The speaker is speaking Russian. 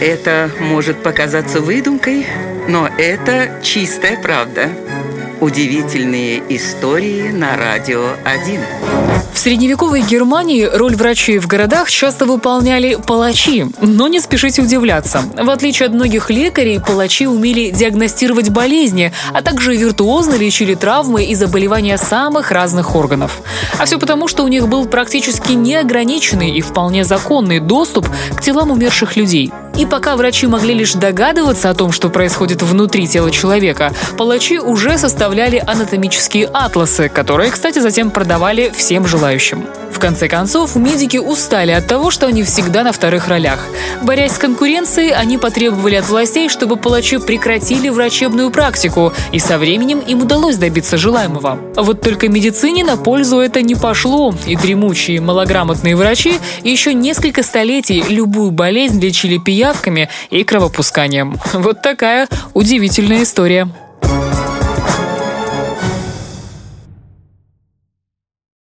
Это может показаться выдумкой, но это чистая правда. Удивительные истории на Радио 1. В средневековой Германии роль врачей в городах часто выполняли палачи. Но не спешите удивляться. В отличие от многих лекарей, палачи умели диагностировать болезни, а также виртуозно лечили травмы и заболевания самых разных органов. А все потому, что у них был практически неограниченный и вполне законный доступ к телам умерших людей. И пока врачи могли лишь догадываться о том, что происходит внутри тела человека, палачи уже составляли анатомические атласы, которые, кстати, затем продавали всем желающим. В конце концов, медики устали от того, что они всегда на вторых ролях. Борясь с конкуренцией, они потребовали от властей, чтобы палачи прекратили врачебную практику, и со временем им удалось добиться желаемого. Вот только медицине на пользу это не пошло, и дремучие малограмотные врачи еще несколько столетий любую болезнь лечили пиявками и кровопусканием. Вот такая удивительная история.